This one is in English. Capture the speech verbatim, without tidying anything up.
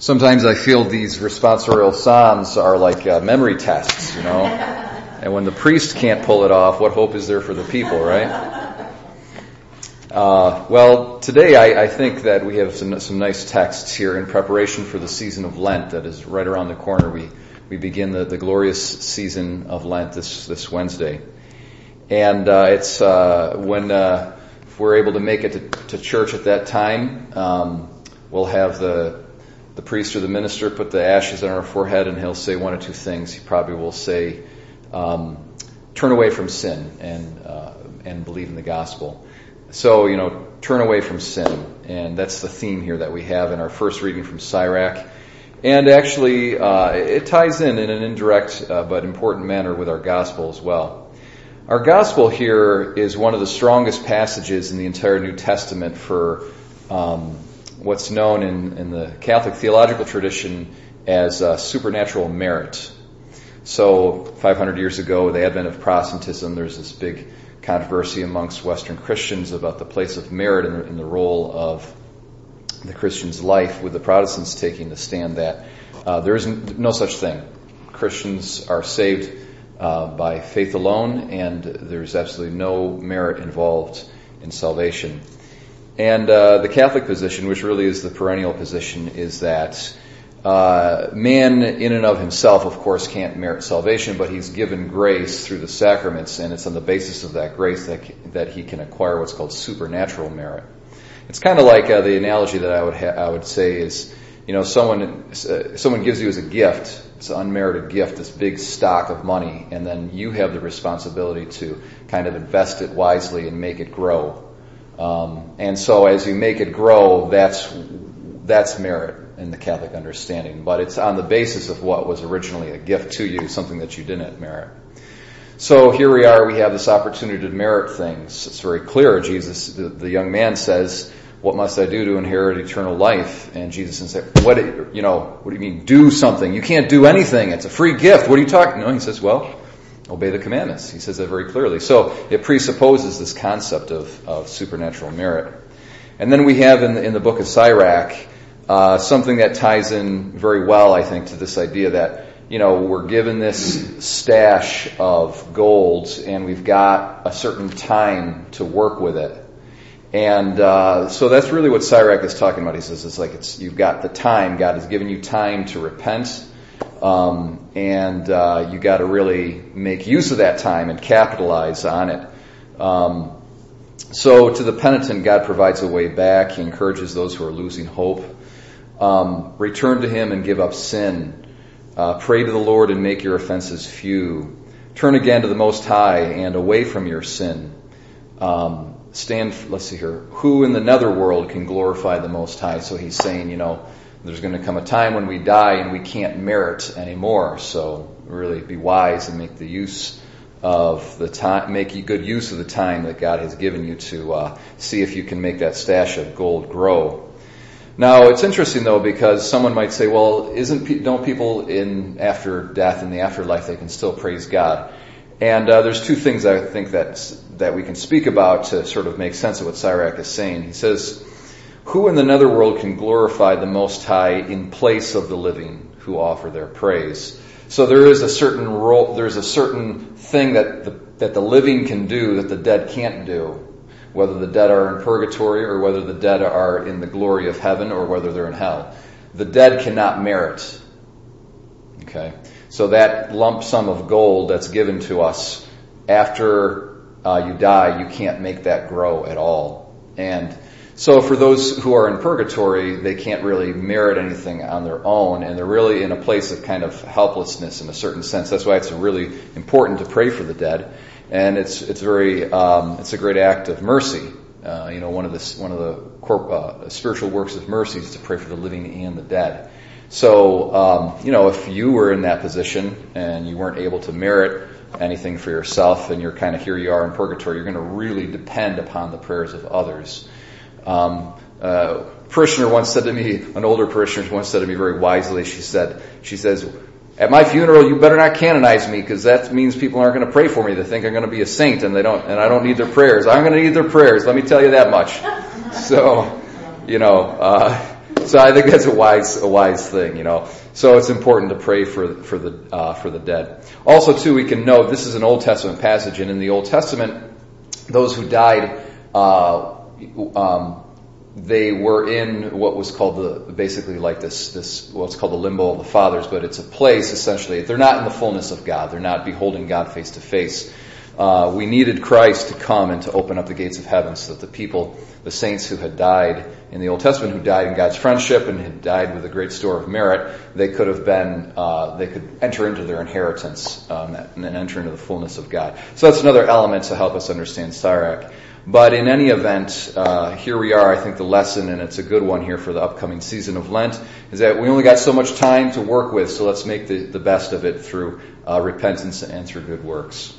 Sometimes I feel these responsorial psalms are like uh, memory tests, you know. And when the priest can't pull it off, what hope is there for the people, right? Uh, well, today I, I think that we have some, some nice texts here in preparation for the season of Lent that is right around the corner. We we begin the, the glorious season of Lent this, this Wednesday. And uh, it's uh, when uh, if we're able to make it to, to church at that time, um, we'll have the... the priest or the minister put the ashes on our forehead, and he'll say one or two things. He probably will say, um, turn away from sin and uh, and believe in the gospel. So, you know, turn away from sin. And that's the theme here that we have in our first reading from Sirach. And actually, uh, it ties in in an indirect uh, but important manner with our gospel as well. Our gospel here is one of the strongest passages in the entire New Testament for um what's known in, in the Catholic theological tradition as uh, supernatural merit. So five hundred years ago, with the advent of Protestantism, there's this big controversy amongst Western Christians about the place of merit and, and the role of the Christian's life, with the Protestants taking the stand that uh, there is no such thing. Christians are saved uh, by faith alone, and there's absolutely no merit involved in salvation. And uh, the Catholic position, which really is the perennial position, is that uh, man in and of himself, of course, can't merit salvation, but he's given grace through the sacraments, and it's on the basis of that grace that that he can acquire what's called supernatural merit. It's kind of like uh, the analogy that I would ha- I would say is, you know, someone uh, someone gives you as a gift, it's an unmerited gift, this big stock of money, and then you have the responsibility to kind of invest it wisely and make it grow. Um, and so as you make it grow, that's that's merit in the Catholic understanding. But it's on the basis of what was originally a gift to you, something that you didn't merit. So here we are, we have this opportunity to merit things. It's very clear. Jesus, the, the young man says, what must I do to inherit eternal life? And Jesus says, what, you know, what do you mean do something? You can't do anything. It's a free gift. What are you talking? No, he says, well, obey the commandments. He says that very clearly. So it presupposes this concept of, of supernatural merit. And then we have in the, in the book of Sirach uh, something that ties in very well, I think, to this idea that, you know, we're given this stash of gold and we've got a certain time to work with it. And uh, so that's really what Sirach is talking about. He says it's like it's you've got the time. God has given you time to repent. Um, and uh, you got to really make use of that time and capitalize on it. Um, so to the penitent, God provides a way back. He encourages those who are losing hope. Um, return to Him and give up sin. Uh, pray to the Lord and make your offenses few. Turn again to the Most High and away from your sin. Um, stand. Let's see here. Who in the netherworld can glorify the Most High? So He's saying, you know, there's going to come a time when we die and we can't merit anymore. So really be wise and make the use of the time, make good use of the time that God has given you to uh, see if you can make that stash of gold grow. Now it's interesting though, because someone might say, well, isn't don't people in after death in the afterlife they can still praise God? And uh, there's two things I think that that we can speak about to sort of make sense of what Sirach is saying. He says, who in the netherworld can glorify the Most High in place of the living who offer their praise? So there is a certain role, there's a certain thing that the, that the living can do that the dead can't do, whether the dead are in purgatory or whether the dead are in the glory of heaven or whether they're in hell. The dead cannot merit. Okay? So that lump sum of gold that's given to us after uh, you die, you can't make that grow at all. And so for those who are in purgatory, they can't really merit anything on their own, and they're really in a place of kind of helplessness in a certain sense. That's why it's really important to pray for the dead, and it's it's very um, it's a great act of mercy. Uh, you know, one of the one of the corp, uh, spiritual works of mercy is to pray for the living and the dead. So um, you know, if you were in that position and you weren't able to merit anything for yourself, and you're kind of here you are in purgatory, you're going to really depend upon the prayers of others. Um, uh, parishioner once said to me, an older parishioner once said to me very wisely, she said, she says, at my funeral, you better not canonize me, because that means people aren't going to pray for me. They think I'm going to be a saint and they don't, and I don't need their prayers. I'm going to need their prayers. Let me tell you that much. So, you know, uh, So I think that's a wise, a wise thing, you know. So it's important to pray for for the uh, for the dead. Also, too, we can note this is an Old Testament passage, and in the Old Testament, those who died, uh, um, they were in what was called the basically like this this what's called the limbo of the fathers, but it's a place essentially. They're not in the fullness of God. They're not beholding God face to face. Uh, we needed Christ to come and to open up the gates of heaven so that the people, the saints who had died in the Old Testament, who died in God's friendship and had died with a great store of merit, they could have been, uh, they could enter into their inheritance um, and enter into the fullness of God. So that's another element to help us understand Sirach. But in any event, uh, here we are. I think the lesson, and it's a good one here for the upcoming season of Lent, is that we only got so much time to work with, so let's make the, the best of it through uh, repentance and through good works.